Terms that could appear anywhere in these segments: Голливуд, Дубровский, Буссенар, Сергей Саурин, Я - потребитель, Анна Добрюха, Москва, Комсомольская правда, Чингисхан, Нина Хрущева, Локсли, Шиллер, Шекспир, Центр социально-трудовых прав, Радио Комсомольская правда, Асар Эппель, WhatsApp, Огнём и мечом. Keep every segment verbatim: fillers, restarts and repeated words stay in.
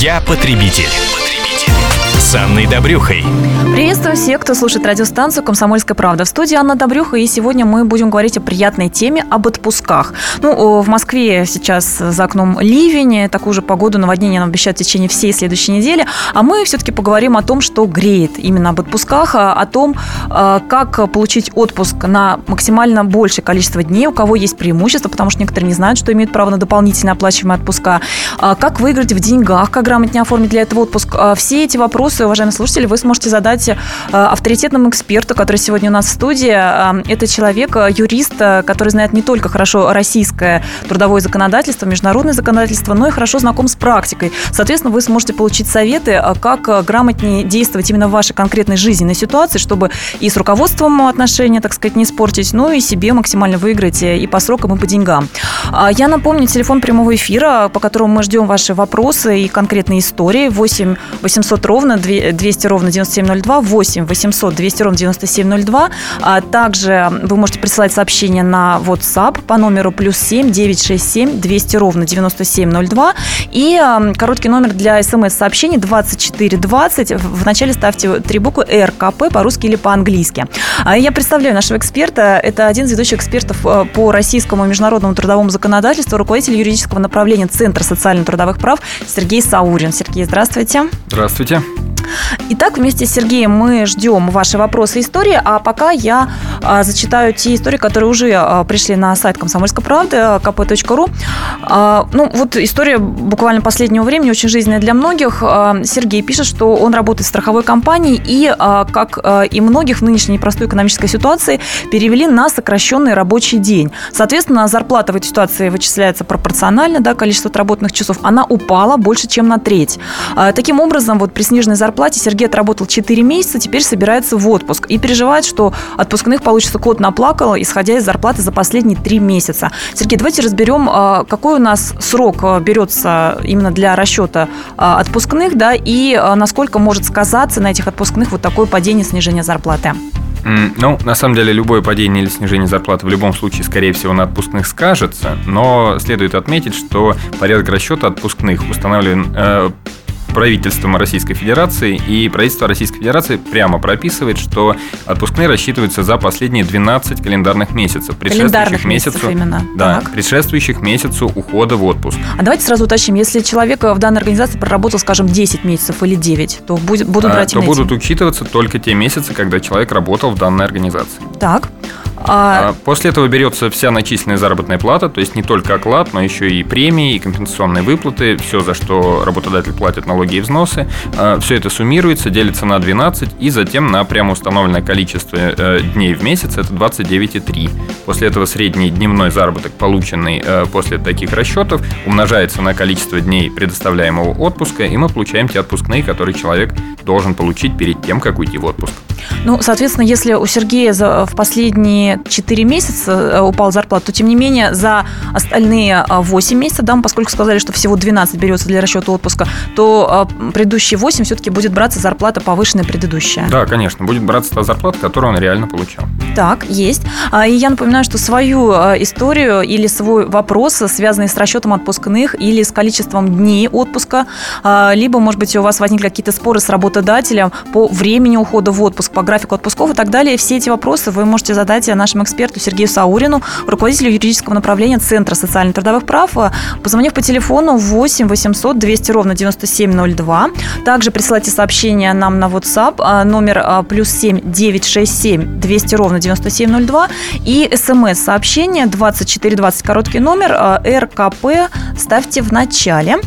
Я потребитель. С Анной Добрюхой. Приветствую всех, кто слушает радиостанцию «Комсомольская правда». В студии Анна Добрюха, и сегодня мы будем говорить о приятной теме, об отпусках. Ну, в Москве сейчас за окном ливень, такую же погоду, наводнение нам обещают в течение всей следующей недели, а мы все-таки поговорим о том, что греет, именно об отпусках, о том, как получить отпуск на максимально большее количество дней, у кого есть преимущество, потому что некоторые не знают, что имеют право на дополнительно оплачиваемые отпуска, как выиграть в деньгах, как грамотнее оформить для этого отпуск. Все эти вопросы, уважаемые слушатели, вы сможете задать авторитетному эксперту, который сегодня у нас в студии. Это человек, юрист, который знает не только хорошо российское трудовое законодательство, международное законодательство, но и хорошо знаком с практикой. Соответственно, вы сможете получить советы, как грамотнее действовать именно в вашей конкретной жизненной ситуации, чтобы и с руководством отношения, так сказать, не испортить, но и себе максимально выиграть и по срокам, и по деньгам. Я напомню, телефон прямого эфира, по которому мы ждем ваши вопросы и конкретные истории. восемь восемьсот ровно двести ровно девяносто семь ноль два, восемь восемьсот двести ровно девяносто семь ноль два. А также вы можете присылать сообщение на WhatsApp по номеру плюс семь девятьсот шестьдесят семь двести ровно девяносто семь ноль два. И короткий номер для смс-сообщений двадцать четыре двадцать. Вначале ставьте три буквы эр ка пэ по-русски или по-английски. Я представляю нашего эксперта. Это один из ведущих экспертов по российскому и международному трудовому законодательству, руководитель юридического направления Центра социально-трудовых прав Сергей Саурин. Сергей, здравствуйте. Здравствуйте. Итак, вместе с Сергеем мы ждем ваши вопросы и истории, а пока я а, зачитаю те истории, которые уже а, пришли на сайт «Комсомольской правды», ка пэ точка ру. А, ну, вот история буквально последнего времени, очень жизненная для многих. А, Сергей пишет, что он работает в страховой компании и, а, как а, и многих в нынешней непростой экономической ситуации, перевели на сокращенный рабочий день. Соответственно, зарплата в этой ситуации вычисляется пропорционально, да, количество отработанных часов. Она упала больше, чем на треть. А, таким образом, вот при сниженной зарплате Сергей отработал четыре месяца, теперь собирается в отпуск и переживает, что отпускных получится кот наплакал, исходя из зарплаты за последние три месяца. Сергей, давайте разберем, какой у нас срок берется именно для расчета отпускных, да, и насколько может сказаться на этих отпускных вот такое падение, снижение зарплаты. Ну, на самом деле, любое падение или снижение зарплаты в любом случае, скорее всего, на отпускных скажется, но следует отметить, что порядок расчета отпускных установлен э, правительством Российской Федерации, и правительство Российской Федерации прямо прописывает, что отпускные рассчитываются за последние двенадцать календарных месяцев, предшествующих месяцев, месяцу, да, предшествующих месяцу ухода в отпуск. А давайте сразу уточним, если человек в данной организации проработал, скажем, десять месяцев или девять, то будет, будут брать а, то будут учитываться только те месяцы, когда человек работал в данной организации. Так. А... После этого берется вся начисленная заработная плата, то есть не только оклад, но еще и премии, и компенсационные выплаты, все, за что работодатель платит налоги и взносы. Все это суммируется, делится на двенадцать и затем на прямо установленное количество дней в месяц, это двадцать девять целых три десятых. После этого средний дневной заработок, полученный после таких расчетов, умножается на количество дней предоставляемого отпуска, и мы получаем те отпускные, которые человек должен получить перед тем, как уйти в отпуск. Ну, соответственно, если у Сергея в последние четыре месяца упала зарплата, то, тем не менее, за остальные восемь месяцев, да, мы поскольку сказали, что всего двенадцать берется для расчета отпуска, то предыдущие восемь все-таки будет браться зарплата повышенная предыдущая. Да, конечно, будет браться та зарплата, которую он реально получал. Так, есть. И я напоминаю, что свою историю или свой вопрос, связанный с расчетом отпускных или с количеством дней отпуска, либо, может быть, у вас возникли какие-то споры с работодателем по времени ухода в отпуск, по графику отпусков и так далее. Все эти вопросы вы можете задать нашему эксперту Сергею Саурину, руководителю юридического направления Центра социально-трудовых прав, позвонив по телефону восемь восемьсот двести ровно девяносто семь ноль два. Также присылайте сообщение нам на WhatsApp номер плюс семь девятьсот шестьдесят семь двести ровно девяносто семь ноль два и смс-сообщение двадцать четыре двадцать, короткий номер эр ка пэ, ставьте в начале.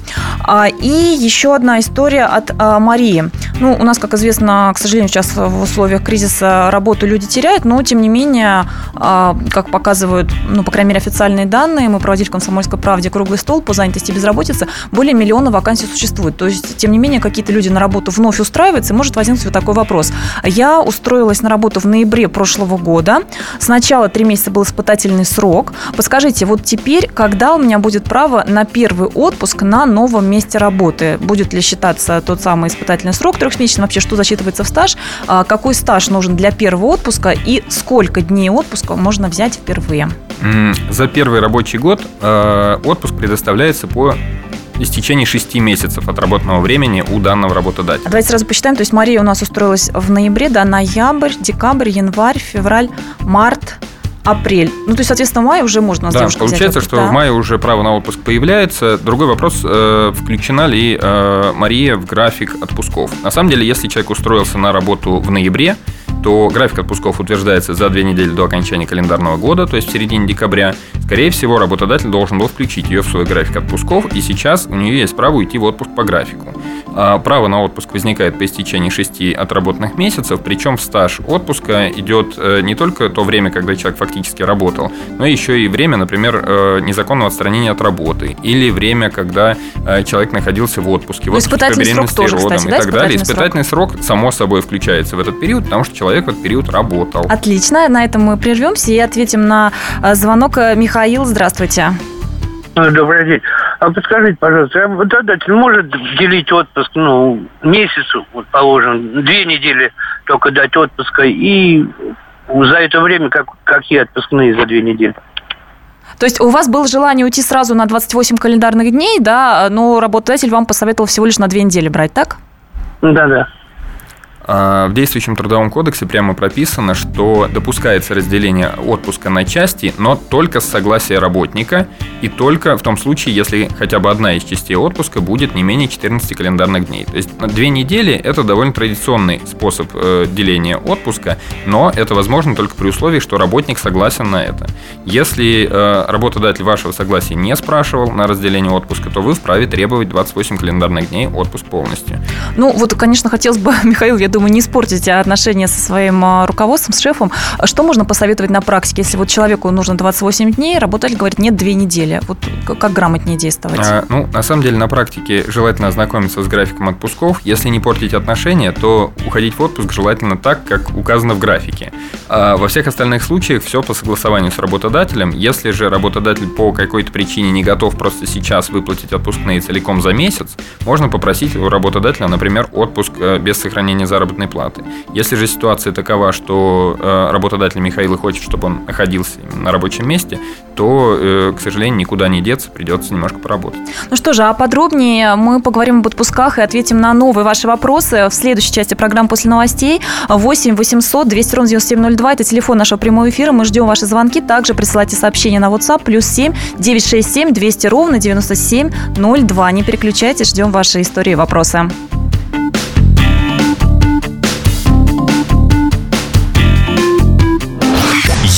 И еще одна история от Марии. Ну, у нас, как известно, к сожалению, сейчас в условиях кризиса работу люди теряют, но, тем не менее, как показывают, ну, по крайней мере, официальные данные, мы проводили в «Комсомольской правде» круглый стол по занятости и безработице, более миллиона вакансий существует. То есть, тем не менее, какие-то люди на работу вновь устраиваются, и может возникнуть вот такой вопрос. Я устроилась на работу в ноябре прошлого года, сначала три месяца был испытательный срок. Подскажите, вот теперь, когда у меня будет право на первый отпуск на новом месте работы? Будет ли считаться тот самый испытательный срок трехмесячный? Вообще, что засчитывается в стаж? Какой стаж нужен для первого отпуска и сколько дней отпуска можно взять впервые? За первый рабочий год отпуск предоставляется по в течение шести месяцев отработанного времени у данного работодателя. Давайте сразу посчитаем. То есть Мария у нас устроилась в ноябре, да, ноябрь, декабрь, январь, февраль, март, апрель. Ну, то есть, соответственно, в мае уже можно с да, девушкой взять. Получается, что да. в мае уже право на отпуск появляется. Другой вопрос, э, включена ли э, Мария в график отпусков. На самом деле, если человек устроился на работу в ноябре, то график отпусков утверждается за две недели до окончания календарного года, то есть в середине декабря. Скорее всего, работодатель должен был включить ее в свой график отпусков, и сейчас у нее есть право уйти в отпуск по графику. Право на отпуск возникает по истечении шести отработанных месяцев, причем в стаж отпуска идет не только то время, когда человек фактически работал, но еще и время, например, незаконного отстранения от работы или время, когда человек находился в отпуске. В отпуске испытательный по беременности, срок тоже, родом, кстати, да, и так испытательный далее. Испытательный срок, само собой, включается в этот период, потому что человек в этот период работал. Отлично, на этом мы прервемся и ответим на звонок. Михаил, здравствуйте. Добрый день. А подскажите, пожалуйста, работодатель может делить отпуск, ну, месяцу, вот положим, две недели только дать отпуска, и за это время как, какие отпускные за две недели? То есть у вас было желание уйти сразу на двадцать восемь календарных дней, да, но работодатель вам посоветовал всего лишь на две недели брать, так? Да-да. В действующем трудовом кодексе прямо прописано, что допускается разделение отпуска на части, но только с согласия работника и только в том случае, если хотя бы одна из частей отпуска будет не менее четырнадцати календарных дней. То есть две недели – это довольно традиционный способ деления отпуска, но это возможно только при условии, что работник согласен на это. Если работодатель вашего согласия не спрашивал на разделение отпуска, то вы вправе требовать двадцать восемь календарных дней отпуск полностью. Ну вот, конечно, хотелось бы, Михаил, я думаю, не испортить отношения со своим руководством, с шефом. Что можно посоветовать на практике, если вот человеку нужно двадцать восемь дней, работодатель говорит, нет, две недели. Вот как грамотнее действовать? А, ну, на самом деле, на практике желательно ознакомиться с графиком отпусков. Если не портить отношения, то уходить в отпуск желательно так, как указано в графике. А во всех остальных случаях все по согласованию с работодателем. Если же работодатель по какой-то причине не готов просто сейчас выплатить отпускные целиком за месяц, можно попросить у работодателя, например, отпуск без сохранения заработной платы. Если же ситуация такова, что э, работодатель Михаила хочет, чтобы он находился на рабочем месте, то, э, к сожалению, никуда не деться, придется немножко поработать. Ну что же, а подробнее мы поговорим об отпусках и ответим на новые ваши вопросы в следующей части программы «После новостей». восемь восемьсот двести ровно девяносто семь ноль два – это телефон нашего прямого эфира. Мы ждем ваши звонки. Также присылайте сообщения на WhatsApp плюс семь девятьсот шестьдесят семь двести ровно девяносто семь ноль два. Не переключайтесь, ждем ваши истории и вопросы.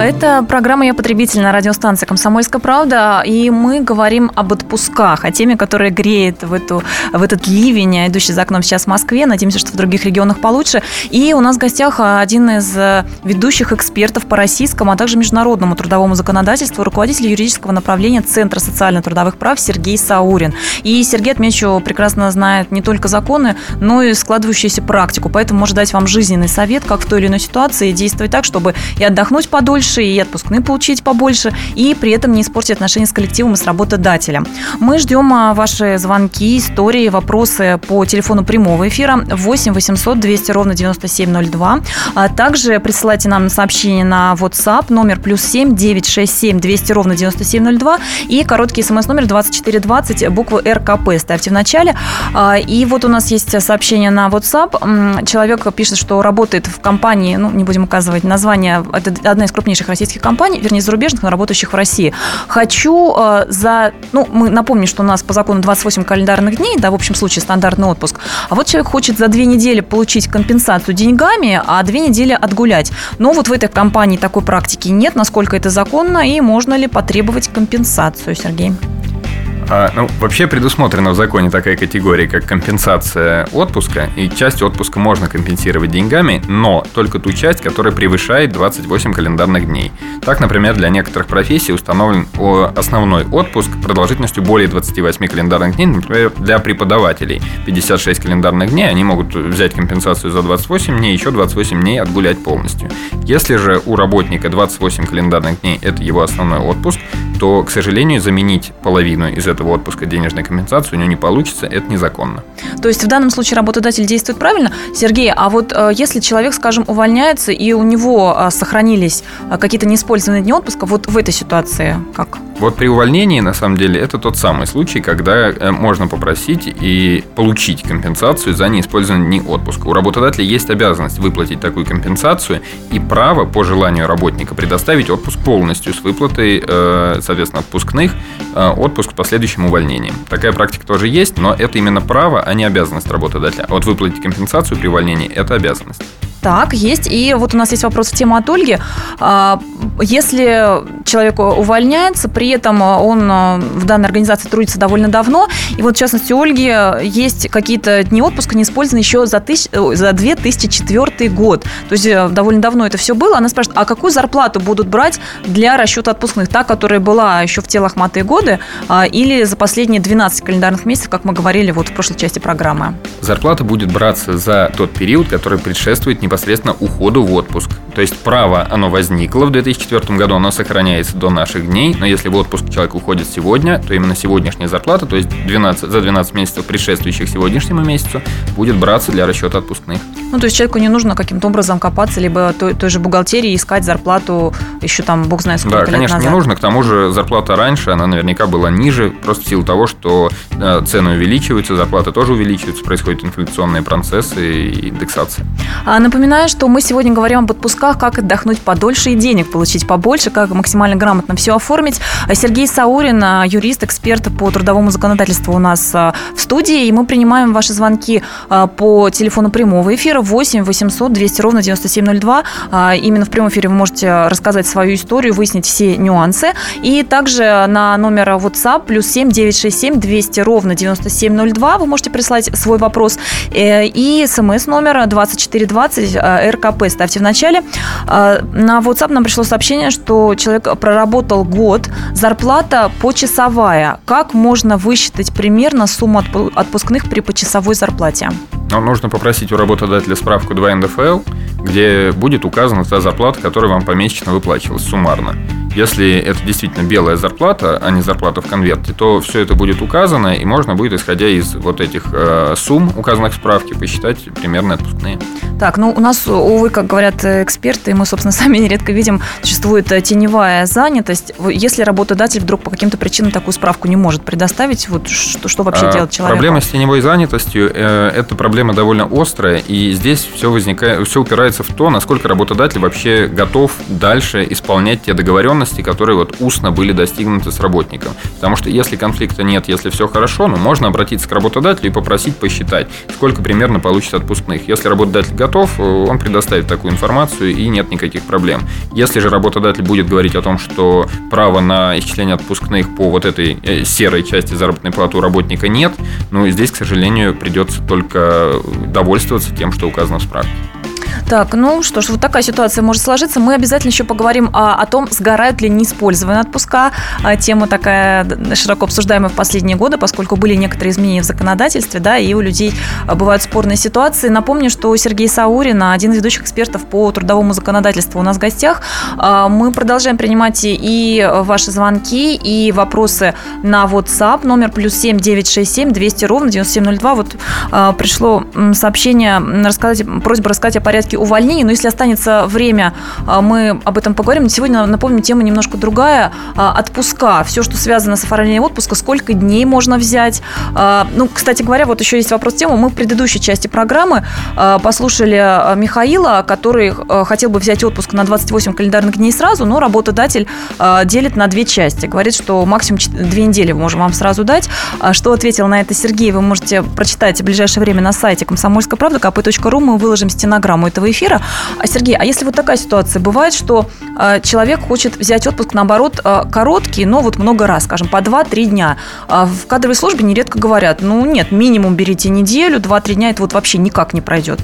Это программа «Я потребитель» на радиостанции «Комсомольская правда». И мы говорим об отпусках, о теме, которая греет в, эту, в этот ливень, идущий за окном сейчас в Москве. Надеемся, что в других регионах получше. И у нас в гостях один из ведущих экспертов по российскому, а также международному трудовому законодательству, руководитель юридического направления Центра социально-трудовых прав Сергей Саурин. И Сергей, отмечу, прекрасно знает не только законы, но и складывающуюся практику. Поэтому может дать вам жизненный совет, как в той или иной ситуации действовать так, чтобы и отдохнуть подольше, и отпускные получить побольше, и при этом не испортить отношения с коллективом и с работодателем. Мы ждем ваши звонки, истории, вопросы по телефону прямого эфира восемь восемьсот двести ровно девяносто семь ноль два. А также присылайте нам сообщение на WhatsApp номер плюс семь девятьсот шестьдесят семь двести ровно девяносто семь ноль два и короткий смс-номер двадцать четыре двадцать, буквы эр ка пэ ставьте в начале. И вот у нас есть сообщение на WhatsApp. Человек пишет, что работает в компании, ну, не будем указывать название, это одна из крупнейших крупнейших российских компаний, вернее, зарубежных, но работающих в России. Хочу э, за... Ну, мы напомним, что у нас по закону двадцать восемь календарных дней, да, в общем случае стандартный отпуск. А вот человек хочет за две недели получить компенсацию деньгами, а две недели отгулять. Но вот в этой компании такой практики нет. Насколько это законно и можно ли потребовать компенсацию, Сергей? А, ну, вообще предусмотрена в законе такая категория, как компенсация отпуска. И часть отпуска можно компенсировать деньгами, но только ту часть, которая превышает двадцать восемь календарных дней. Так, например, для некоторых профессий установлен основной отпуск продолжительностью более двадцати восьми календарных дней. Например, для преподавателей пятьдесят шесть календарных дней. Они могут взять компенсацию за двадцать восемь дней, еще двадцать восемь дней отгулять полностью. Если же у работника двадцать восемь календарных дней – это его основной отпуск, то, к сожалению, заменить половину из этого отпуска денежной компенсации у него не получится, это незаконно. То есть в данном случае работодатель действует правильно? Сергей, а вот э, если человек, скажем, увольняется и у него э, сохранились э, какие-то неиспользованные дни отпуска, вот в этой ситуации как? Вот при увольнении, на самом деле, это тот самый случай, когда э, можно попросить и получить компенсацию за неиспользованные дни отпуска. У работодателя есть обязанность выплатить такую компенсацию и право по желанию работника предоставить отпуск полностью с выплатой, э, соответственно, отпускных, э, отпуск с последующим увольнением. Такая практика тоже есть, но это именно право, а не обязанность работодателя. А вот выплатить компенсацию при увольнении – это обязанность. Так, есть. И вот у нас есть вопрос в тему от Ольги. Если человек увольняется, при этом он в данной организации трудится довольно давно, и вот, в частности, у Ольги есть какие-то дни отпуска, не использованы еще за, тысяч, за две тысячи четвёртый год. То есть довольно давно это все было. Она спрашивает, а какую зарплату будут брать для расчета отпускных? Та, которая была еще в те лохматые годы, или за последние двенадцать календарных месяцев, как мы говорили вот в прошлой части программы? Зарплата будет браться за тот период, который предшествует непосредственно непосредственно уходу в отпуск. То есть право, оно возникло в две тысячи четвёртом году, оно сохраняется до наших дней, но если в отпуск человек уходит сегодня, то именно сегодняшняя зарплата, то есть двенадцать, за двенадцать месяцев, предшествующих сегодняшнему месяцу, будет браться для расчета отпускных. Ну, то есть человеку не нужно каким-то образом копаться, либо той, той же бухгалтерии искать зарплату еще там, бог знает сколько да, лет конечно, назад. Да, конечно, не нужно. К тому же зарплата раньше, она наверняка была ниже, просто в силу того, что э, цены увеличиваются, зарплаты тоже увеличиваются, происходят инфляционные процессы и индексация. А, напоминаю, что мы сегодня говорим об отпусках, как отдохнуть подольше и денег получить побольше, как максимально грамотно все оформить. Сергей Саурин, юрист, эксперт по трудовому законодательству у нас в студии, и мы принимаем ваши звонки по телефону прямого эфира восемь восемьсот двести ровно девяносто семь ноль два. Именно в прямом эфире вы можете рассказать свою историю, выяснить все нюансы. И также на номер WhatsApp плюс семь девятьсот шестьдесят семь двести ровно девяносто семь ноль два вы можете прислать свой вопрос. И смс номер двадцать четыре двадцать РКП ставьте в начале. На WhatsApp нам пришло сообщение, что человек проработал год, зарплата почасовая. Как можно высчитать примерно сумму отпускных при почасовой зарплате? Нам нужно попросить у работодателя справку два эн дэ эф эл, где будет указана та зарплата, которая вам помесячно выплачивалась суммарно. Если это действительно белая зарплата, а не зарплата в конверте, то все это будет указано, и можно будет, исходя из вот этих э, сумм, указанных в справке, посчитать примерно отпускные. Так, ну у нас, увы, как говорят эксперты, мы, собственно, сами нередко видим, существует теневая занятость. Если работодатель вдруг по каким-то причинам такую справку не может предоставить, вот что, что вообще а, делать человеку? Проблема с теневой занятостью э, – это проблема довольно острая, и здесь все, возникает, все упирается в то, насколько работодатель вообще готов дальше исполнять те договоренности, которые вот устно были достигнуты с работником. Потому что если конфликта нет, если все хорошо, ну, можно обратиться к работодателю и попросить посчитать, сколько примерно получится отпускных. Если работодатель готов, он предоставит такую информацию, и нет никаких проблем. Если же работодатель будет говорить о том, что права на исчисление отпускных по вот этой э, серой части заработной платы у работника нет, ну, здесь, к сожалению, придется только довольствоваться тем, что указано в справке. Так, ну что ж, вот такая ситуация может сложиться. Мы обязательно еще поговорим о, о том, сгорают ли неиспользованные отпуска. Тема такая широко обсуждаемая в последние годы, поскольку были некоторые изменения в законодательстве, да, и у людей бывают спорные ситуации. Напомню, что Сергей Саурин, один из ведущих экспертов по трудовому законодательству, у нас в гостях. Мы продолжаем принимать и ваши звонки, и вопросы на WhatsApp. Номер плюс семь девятьсот шестьдесят семь двести ровно девяносто семь ноль два. Вот пришло сообщение, рассказать, просьба рассказать о порядке порядке увольнений, но если останется время, мы об этом поговорим. Сегодня, напомню, тема немножко другая. Отпуска. Все, что связано с оформлением отпуска, сколько дней можно взять. Ну, кстати говоря, вот еще есть вопрос темы. Мы в предыдущей части программы послушали Михаила, который хотел бы взять отпуск на двадцать восемь календарных дней сразу, но работодатель делит на две части. Говорит, что максимум две недели мы можем вам сразу дать. Что ответил на это Сергей, вы можете прочитать в ближайшее время на сайте Комсомольская правда, ка пэ точка ру. Мы выложим стенограмму этого эфира. А, Сергей, а если вот такая ситуация бывает, что человек хочет взять отпуск, наоборот, короткий, но вот много раз, скажем, по два-три дня. В кадровой службе нередко говорят, ну нет, минимум берите неделю, два-три дня это вот вообще никак не пройдет.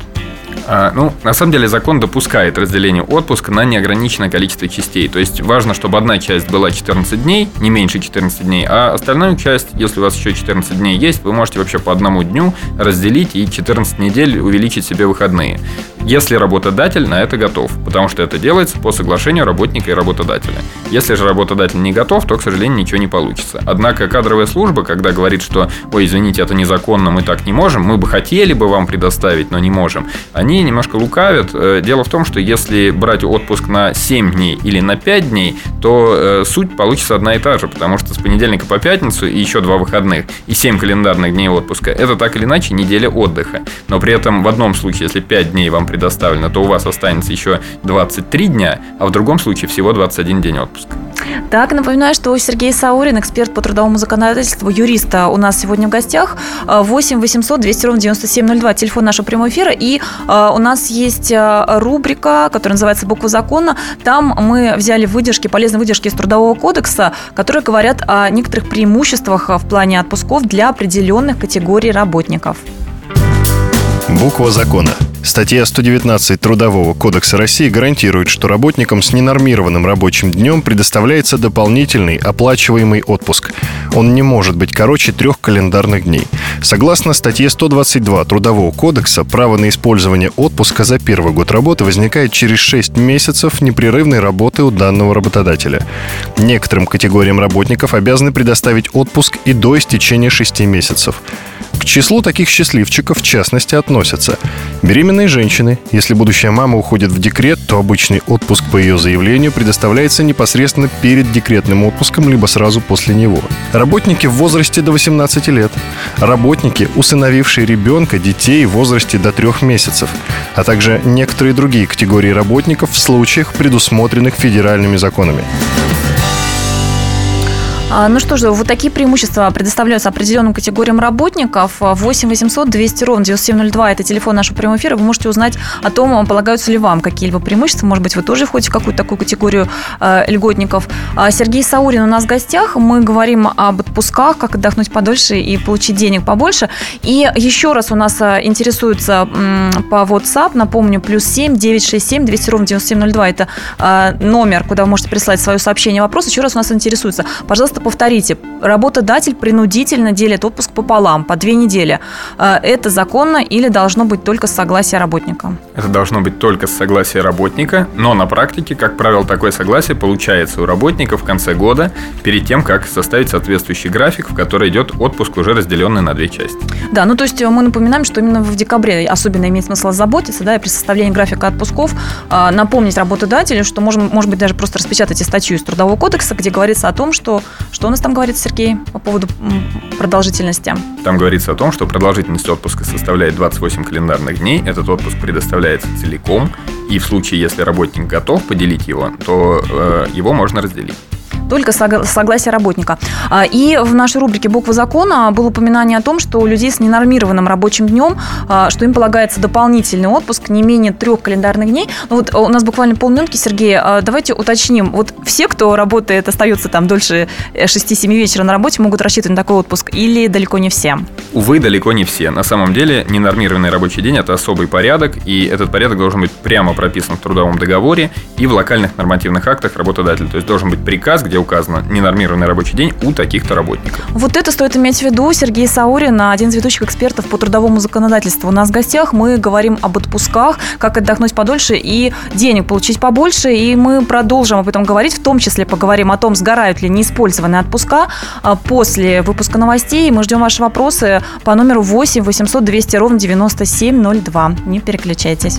Ну, на самом деле закон допускает разделение отпуска на неограниченное количество частей. То есть важно, чтобы одна часть была четырнадцать дней, не меньше четырнадцати дней, а остальную часть, если у вас еще четырнадцать дней есть, вы можете вообще по одному дню разделить и четырнадцать недель увеличить себе выходные, если работодатель на это готов, потому что это делается по соглашению работника и работодателя. Если же работодатель не готов, то, к сожалению, ничего не получится. Однако кадровая служба, когда говорит, что «Ой, извините, это незаконно, мы так не можем, мы бы хотели бы вам предоставить, но не можем», они немножко лукавят. Дело в том, что если брать отпуск на семь дней или на пять дней, то суть получится одна и та же, потому что с понедельника по пятницу и еще два выходных, и семь календарных дней отпуска, это так или иначе неделя отдыха. Но при этом в одном случае, если пять дней вам предоставлено, то у вас останется еще двадцать три дня, а в другом случае всего двадцать один день отпуска. Так, напоминаю, что Сергей Саурин, эксперт по трудовому законодательству, юриста у нас сегодня в гостях. восемь восемьсот двести ровно девяносто семь ноль два, телефон нашего прямого эфира. И у нас есть рубрика, которая называется «Буква закона». Там мы взяли выдержки, полезные выдержки из Трудового кодекса, которые говорят о некоторых преимуществах в плане отпусков для определенных категорий работников. Буква закона. Статья сто девятнадцать Трудового кодекса России гарантирует, что работникам с ненормированным рабочим днем предоставляется дополнительный оплачиваемый отпуск. Он не может быть короче трех календарных дней. Согласно статье сто двадцать два Трудового кодекса, право на использование отпуска за первый год работы возникает через шесть месяцев непрерывной работы у данного работодателя. Некоторым категориям работников обязаны предоставить отпуск и до истечения шести месяцев. К числу таких счастливчиков, в частности, относятся беременные женщины. Если будущая мама уходит в декрет, то обычный отпуск по ее заявлению предоставляется непосредственно перед декретным отпуском, либо сразу после него. Работники в возрасте до восемнадцати лет. Работники, усыновившие ребенка, детей в возрасте до трёх месяцев. А также некоторые другие категории работников в случаях, предусмотренных федеральными законами. Ну что же, вот такие преимущества предоставляются определенным категориям работников. восемь восемьсот двести ровно девяносто семь ноль два – это телефон нашего прямого эфира. Вы можете узнать о том, полагаются ли вам какие-либо преимущества. Может быть, вы тоже входите в какую-то такую категорию э, льготников. Сергей Саурин у нас в гостях. Мы говорим об отпусках, как отдохнуть подольше и получить денег побольше. И еще раз у нас интересуются м, по WhatsApp, напомню, плюс семь девятьсот шестьдесят семь двести ровно девяносто семь ноль два – это э, номер, куда вы можете прислать свое сообщение, вопрос. Еще раз у нас интересуется. Пожалуйста, повторите, работодатель принудительно делит отпуск пополам, по две недели. Это законно или должно быть только с согласия работника? Это должно быть только с согласия работника, но на практике, как правило, такое согласие получается у работника в конце года, перед тем, как составить соответствующий график, в который идет отпуск, уже разделенный на две части. Да, ну то есть мы напоминаем, что именно в декабре особенно имеет смысл заботиться, да, и при составлении графика отпусков напомнить работодателю, что можем, может быть, даже просто распечатать статью из Трудового кодекса, где говорится о том, что Что у нас там говорится, Сергей, по поводу продолжительности? Там говорится о том, что продолжительность отпуска составляет двадцать восемь календарных дней. Этот отпуск предоставляется целиком. И в случае, если работник готов поделить его, то э, его можно разделить. Только согласие работника. И в нашей рубрике «Буква закона» было упоминание о том, что у людей с ненормированным рабочим днем, что им полагается дополнительный отпуск не менее трех календарных дней. Ну, вот у нас буквально полминутки, Сергей, давайте уточним. Вот все, кто работает, остается там дольше шести-семи вечера на работе, могут рассчитывать на такой отпуск или далеко не все? Увы, далеко не все. На самом деле ненормированный рабочий день – это особый порядок, и этот порядок должен быть прямо прописан в трудовом договоре и в локальных нормативных актах работодателя. То есть должен быть приказ, где указано ненормированный рабочий день у таких-то работников. Вот это стоит иметь в виду. Сергей Саурин, один из ведущих экспертов по трудовому законодательству, у нас в гостях. Мы говорим об отпусках, как отдохнуть подольше и денег получить побольше. И мы продолжим об этом говорить, в том числе поговорим о том, сгорают ли неиспользованные отпуска после выпуска новостей. Мы ждем ваши вопросы по номеру восемь восемьсот двести ровно девяносто семь ноль два. Не переключайтесь.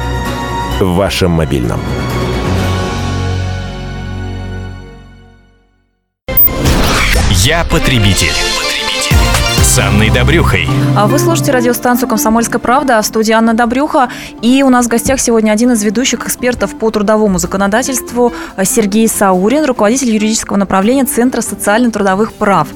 В вашем мобильном. Я потребитель. С Анной Добрюхой. Вы слушаете радиостанцию «Комсомольская правда», в студии Анна Добрюха. И у нас в гостях сегодня один из ведущих экспертов по трудовому законодательству Сергей Саурин, руководитель юридического направления Центра социально-трудовых прав.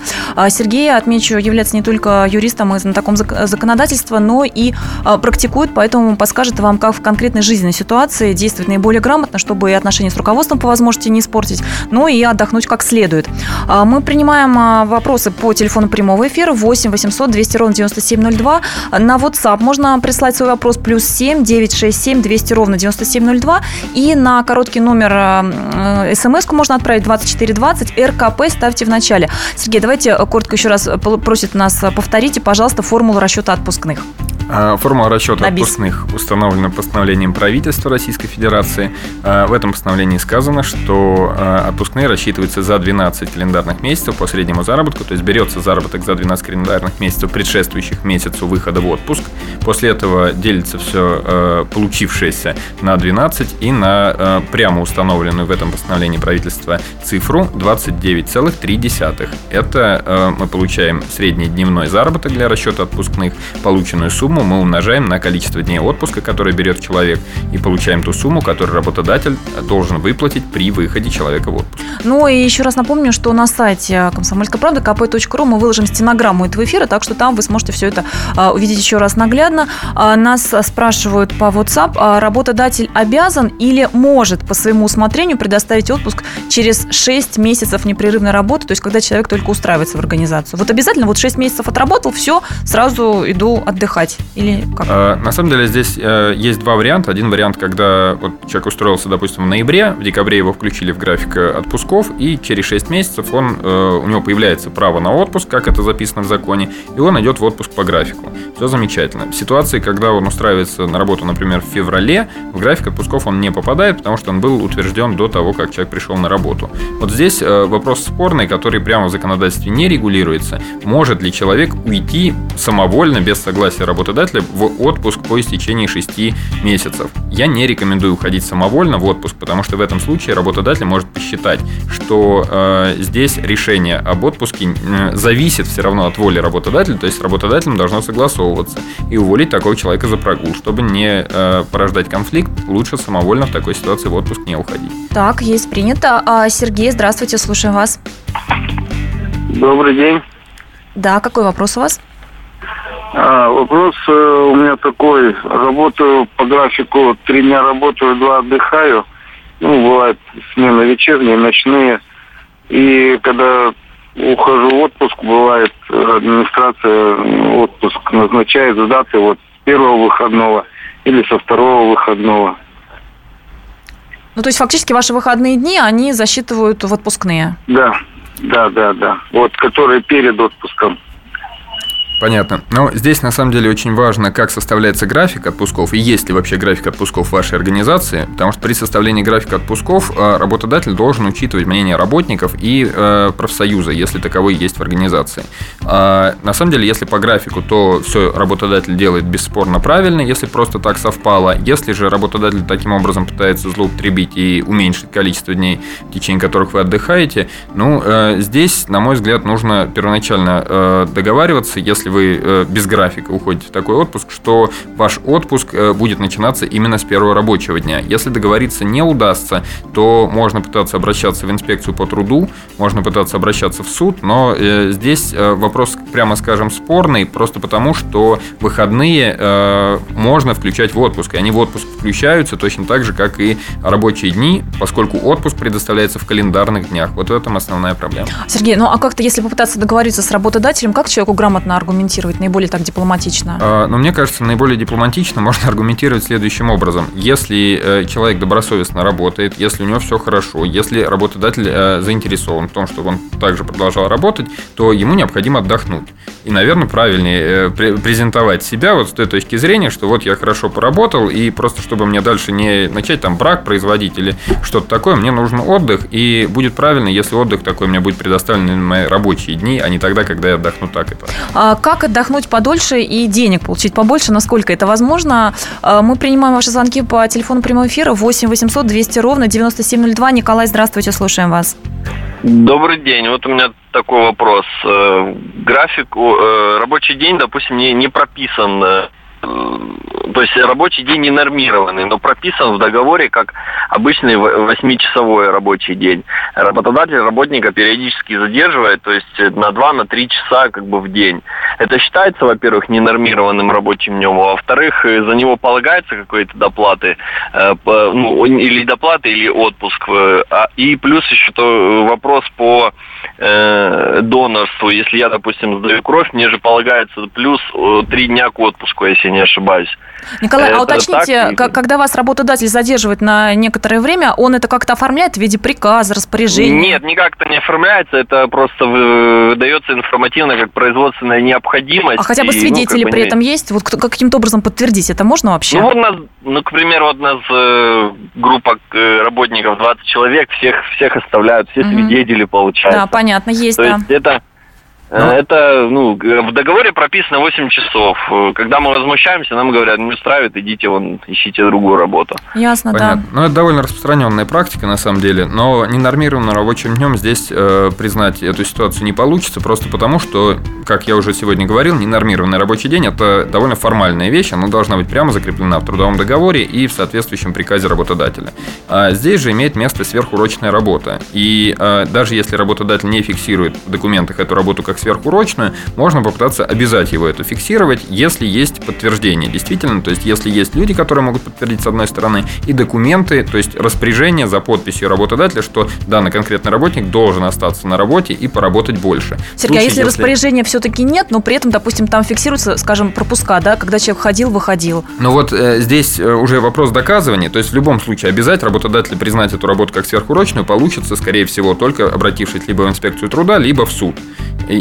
Сергей, отмечу, является не только юристом и знатоком законодательства, но и практикует, поэтому подскажет вам, как в конкретной жизненной ситуации действовать наиболее грамотно, чтобы и отношения с руководством по возможности не испортить, но и отдохнуть как следует. Мы принимаем вопросы по телефону прямого эфира восемь восемьсот двести ровно девяносто семь ноль два. На WhatsApp можно прислать свой вопрос плюс семь девятьсот шестьдесят семь двести ровно девяносто семь ноль два. И на короткий номер смс-ку можно отправить двадцать четыре двадцать. РКП ставьте в начале. Сергей, давайте коротко еще раз просит нас повторите, пожалуйста, формулу расчета отпускных. Формула расчета отпускных установлена постановлением правительства Российской Федерации. В этом постановлении сказано, что отпускные рассчитываются за двенадцать календарных месяцев по среднему заработку, то есть берется заработок за двенадцать календарных месяцев, предшествующих месяцу выхода в отпуск. После этого делится все получившееся на двенадцать и на прямо установленную в этом постановлении правительства цифру двадцать девять целых три десятых. Это мы получаем средний дневной заработок для расчета отпускных, полученную сумму мы умножаем на количество дней отпуска, которые берет человек, и получаем ту сумму, которую работодатель должен выплатить при выходе человека в отпуск. Ну и еще раз напомню, что на сайте «Комсомольской правды» ка пэ точка ру мы выложим стенограмму этого эфира, так что там вы сможете все это увидеть еще раз наглядно. Нас спрашивают по WhatsApp, работодатель обязан или может по своему усмотрению предоставить отпуск через шесть месяцев непрерывной работы, то есть когда человек только устраивается в организацию. Вот обязательно вот шесть месяцев отработал, все, сразу иду отдыхать. Или как? На самом деле здесь есть два варианта. Один вариант, когда вот человек устроился, допустим, в ноябре, в декабре его включили в график отпусков, и через шесть месяцев он, у него появляется право на отпуск, как это записано в законе, и он идет в отпуск по графику. Все замечательно. В ситуации, когда он устраивается на работу, например, в феврале, в график отпусков он не попадает, потому что он был утвержден до того, как человек пришел на работу. Вот здесь вопрос спорный, который прямо в законодательстве не регулируется. Может ли человек уйти самовольно, без согласия работодателя, в отпуск по истечении шести месяцев? Я не рекомендую уходить самовольно в отпуск, потому что в этом случае работодатель может посчитать, что э, здесь решение об отпуске э, зависит все равно от воли работодателя, то есть с работодателем должно согласовываться, и уволить такого человека за прогул. Чтобы не э, порождать конфликт, лучше самовольно в такой ситуации в отпуск не уходить. Так, есть, принято. А, Сергей, здравствуйте, слушаю вас. Добрый день. Да, какой вопрос у вас? А, вопрос э, у меня такой. Работаю по графику, три дня работаю, два отдыхаю. Ну, бывают смены вечерние, ночные. И когда ухожу в отпуск, бывает, администрация отпуск назначает с даты вот с первого выходного или со второго выходного. Ну, то есть фактически ваши выходные дни, они засчитывают в отпускные? Да, да, да, да. Вот, которые перед отпуском. Понятно. Но здесь на самом деле очень важно, как составляется график отпусков и есть ли вообще график отпусков в вашей организации, потому что при составлении графика отпусков работодатель должен учитывать мнение работников и профсоюза, если таковые есть в организации. На самом деле, если по графику, то все работодатель делает бесспорно правильно, если просто так совпало. Если же работодатель таким образом пытается злоупотребить и уменьшить количество дней, в течение которых вы отдыхаете, ну, здесь, на мой взгляд, нужно первоначально договариваться, если если вы без графика уходите в такой отпуск, что ваш отпуск будет начинаться именно с первого рабочего дня. Если договориться не удастся, то можно пытаться обращаться в инспекцию по труду, можно пытаться обращаться в суд, но здесь вопрос, прямо скажем, спорный, просто потому, что выходные можно включать в отпуск, и они в отпуск включаются точно так же, как и рабочие дни, поскольку отпуск предоставляется в календарных днях. Вот в этом основная проблема. Сергей, ну а как-то, если попытаться договориться с работодателем, как человеку грамотно аргументировать? аргументировать наиболее так дипломатично? А, но мне кажется, наиболее дипломатично можно аргументировать следующим образом. Если человек добросовестно работает, если у него все хорошо, если работодатель заинтересован в том, чтобы он также продолжал работать, то ему необходимо отдохнуть. И, наверное, правильнее презентовать себя вот с той точки зрения, что вот я хорошо поработал, и просто чтобы мне дальше не начать там брак производить или что-то такое, мне нужен отдых, и будет правильно, если отдых такой мне будет предоставлен на мои рабочие дни, а не тогда, когда я отдохну так и так. А как отдохнуть подольше и денег получить побольше? Насколько это возможно? Мы принимаем ваши звонки по телефону прямого эфира восемь восемьсот двести ровно девяносто семь ноль два. Николай, здравствуйте, слушаем вас. Добрый день. Вот у меня такой вопрос. График, рабочий день, допустим, не, не прописан. То есть рабочий день не нормированный, но прописан в договоре как обычный восьмичасовой рабочий день. Работодатель работника периодически задерживает, то есть на два-три часа как бы в день. Это считается, во-первых, ненормированным рабочим днем, а во-вторых, за него полагается какие-то доплаты, ну, или доплаты, или отпуск. И плюс еще то вопрос по донорству. Если я, допустим, сдаю кровь, мне же полагается плюс три дня к отпуску, если не ошибаюсь. Николай, это а уточните, так? Когда вас работодатель задерживает на некоторое время, он это как-то оформляет в виде приказа, распоряжения? Нет, никак-то не оформляется, это просто выдается информативно как производственная необходимость. А хотя бы и, свидетели ну, как бы при не... этом есть? Вот кто, каким-то образом подтвердить это можно вообще? Ну, вот нас, ну, к примеру, вот у нас э, группа работников двадцать человек, всех, всех оставляют, все mm-hmm. свидетели получают. Да, понятно, есть, То да. есть это... Ну. Это, ну, в договоре прописано восемь часов. Когда мы возмущаемся, нам говорят, не устраивает, идите вон, ищите другую работу. Ясно, понятно. Да. Ну, это довольно распространенная практика, на самом деле. Но ненормированным рабочим днем здесь э, признать эту ситуацию не получится. Просто потому, что, как я уже сегодня говорил, ненормированный рабочий день – это довольно формальная вещь. Она должна быть прямо закреплена в трудовом договоре и в соответствующем приказе работодателя. А здесь же имеет место сверхурочная работа. И э, даже если работодатель не фиксирует в документах эту работу как сверхурочную, можно попытаться обязать его это фиксировать, если есть подтверждение. Действительно, то есть если есть люди, которые могут подтвердить с одной стороны, и документы, то есть распоряжение за подписью работодателя, что данный конкретный работник должен остаться на работе и поработать больше. Сергей, а если, если распоряжения все-таки нет, но при этом, допустим, там фиксируются, скажем, пропуска, да, когда человек ходил, выходил? Ну вот э, здесь уже вопрос доказывания, то есть в любом случае обязать работодателя признать эту работу как сверхурочную получится, скорее всего, только обратившись либо в инспекцию труда, либо в суд.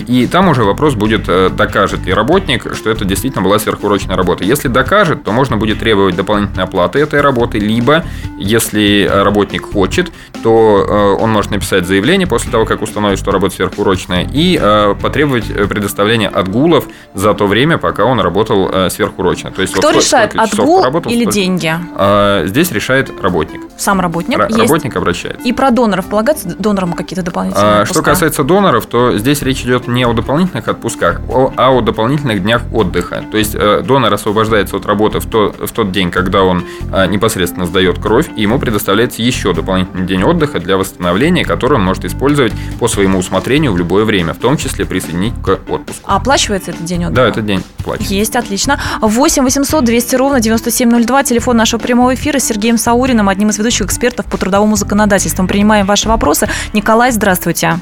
И там уже вопрос будет, докажет ли работник, что это действительно была сверхурочная работа. Если докажет, то можно будет требовать дополнительной оплаты этой работы, либо, если работник хочет, то он может написать заявление после того, как установит, что работа сверхурочная, и потребовать предоставления отгулов за то время, пока он работал сверхурочно. То есть, кто вот решает, отгул поработал, или столько... деньги? Здесь решает работник. Сам работник? Р- работник обращается. И про доноров полагается донорам какие-то дополнительные отпуска? Что касается доноров, то здесь речь идет не о дополнительных отпусках, а о дополнительных днях отдыха. То есть донор освобождается от работы в, то, в тот день, когда он непосредственно сдает кровь, и ему предоставляется еще дополнительный день отдыха для восстановления, который он может использовать по своему усмотрению в любое время, в том числе присоединить к отпуску. А оплачивается этот день отдыха? Да, этот день оплачивается. Есть, отлично. восемь восемьсот двести ровно девяносто семь ноль два, телефон нашего прямого эфира с Сергеем Сауриным, одним из ведущих экспертов по трудовому законодательству. Принимаем ваши вопросы. Николай, здравствуйте.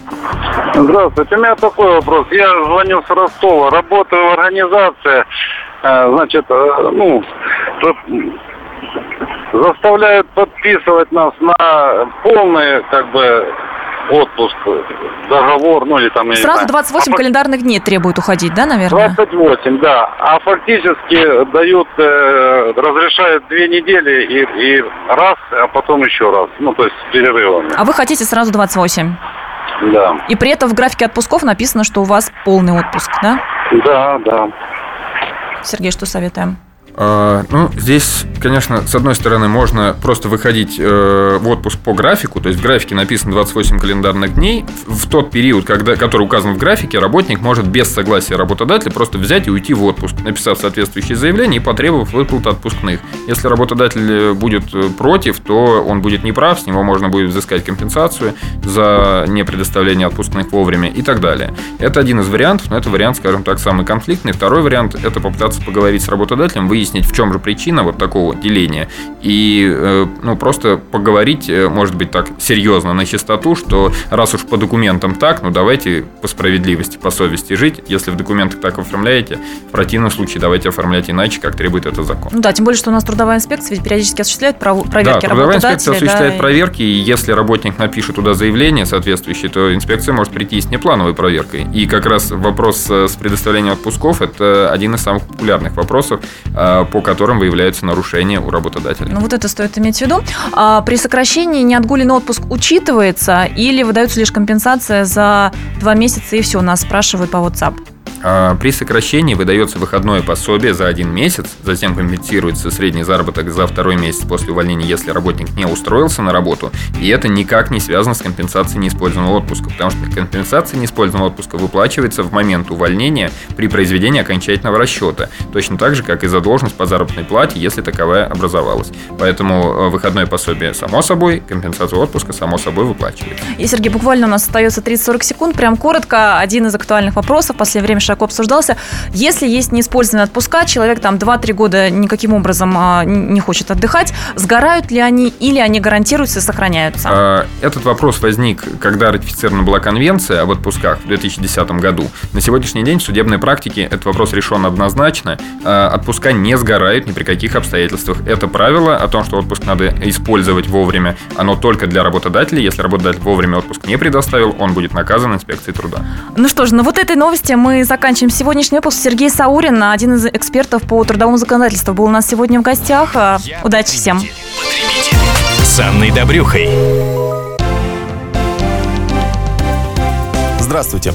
Здравствуйте. У меня такой вопрос. Я звоню с Ростова, работаю в организации, значит, ну, заставляют подписывать нас на полный, как бы, отпуск, договор, ну или там... Сразу двадцать восемь а календарных дней требуют уходить, да, наверное? двадцать восемь, да. А фактически дают, э, разрешают две недели и, и раз, а потом еще раз. Ну, то есть с перерывами. А вы хотите сразу двадцать восемь? Да. И при этом в графике отпусков написано, что у вас полный отпуск, да? Да, да. Сергей, что советуем? Ну, здесь, конечно, с одной стороны, можно просто выходить в отпуск по графику. То есть в графике написано двадцать восемь календарных дней. В тот период, когда, который указан в графике, работник может без согласия работодателя просто взять и уйти в отпуск, написав соответствующее заявление и потребовав выплаты отпускных. Если работодатель будет против, то он будет неправ, с него можно будет взыскать компенсацию за непредоставление отпускных вовремя и так далее. Это один из вариантов, но это вариант, скажем так, самый конфликтный. Второй вариант – это попытаться поговорить с работодателем, выяснить, выяснить, в чем же причина вот такого деления, и ну, просто поговорить, может быть, так серьезно, на чистоту, что раз уж по документам так, ну давайте по справедливости, по совести жить. Если в документах так оформляете, в противном случае давайте оформлять иначе, как требует это закон. Ну да, тем более, что у нас трудовая инспекция ведь периодически осуществляет проверки работодателя. Да, трудовая инспекция осуществляет да, проверки, и если работник напишет туда заявление соответствующее, то инспекция может прийти с неплановой проверкой. И как раз вопрос с предоставлением отпусков – это один из самых популярных вопросов, по которым выявляются нарушения у работодателя. Ну вот это стоит иметь в виду. А при сокращении неотгуленный отпуск учитывается или выдается лишь компенсация за два месяца и все, нас спрашивают по WhatsApp? При сокращении выдается выходное пособие за один месяц, затем компенсируется средний заработок за второй месяц после увольнения, если работник не устроился на работу, и это никак не связано с компенсацией неиспользованного отпуска, потому что компенсация неиспользованного отпуска выплачивается в момент увольнения при произведении окончательного расчета, точно так же, как и задолженность по заработной плате, если таковая образовалась. Поэтому выходное пособие само собой, компенсацию отпуска само собой выплачивается. И, Сергей, буквально у нас остается тридцать-сорок секунд, прям коротко, один из актуальных вопросов, после времени обсуждался. Если есть неиспользованные отпуска, человек там два-три года никаким образом а, не хочет отдыхать, сгорают ли они или они гарантируются и сохраняются? Этот вопрос возник, когда ратифицирована была конвенция об отпусках в две тысячи десятом году. На сегодняшний день в судебной практике этот вопрос решен однозначно. Отпуска не сгорают ни при каких обстоятельствах. Это правило о том, что отпуск надо использовать вовремя, оно только для работодателя. Если работодатель вовремя отпуск не предоставил, он будет наказан инспекцией труда. Ну что ж, на вот этой новости мы закончим. Заканчиваем сегодняшний выпуск. Сергей Саурин, один из экспертов по трудовому законодательству, был у нас сегодня в гостях. Удачи всем. С Анной Добрюхой. Здравствуйте.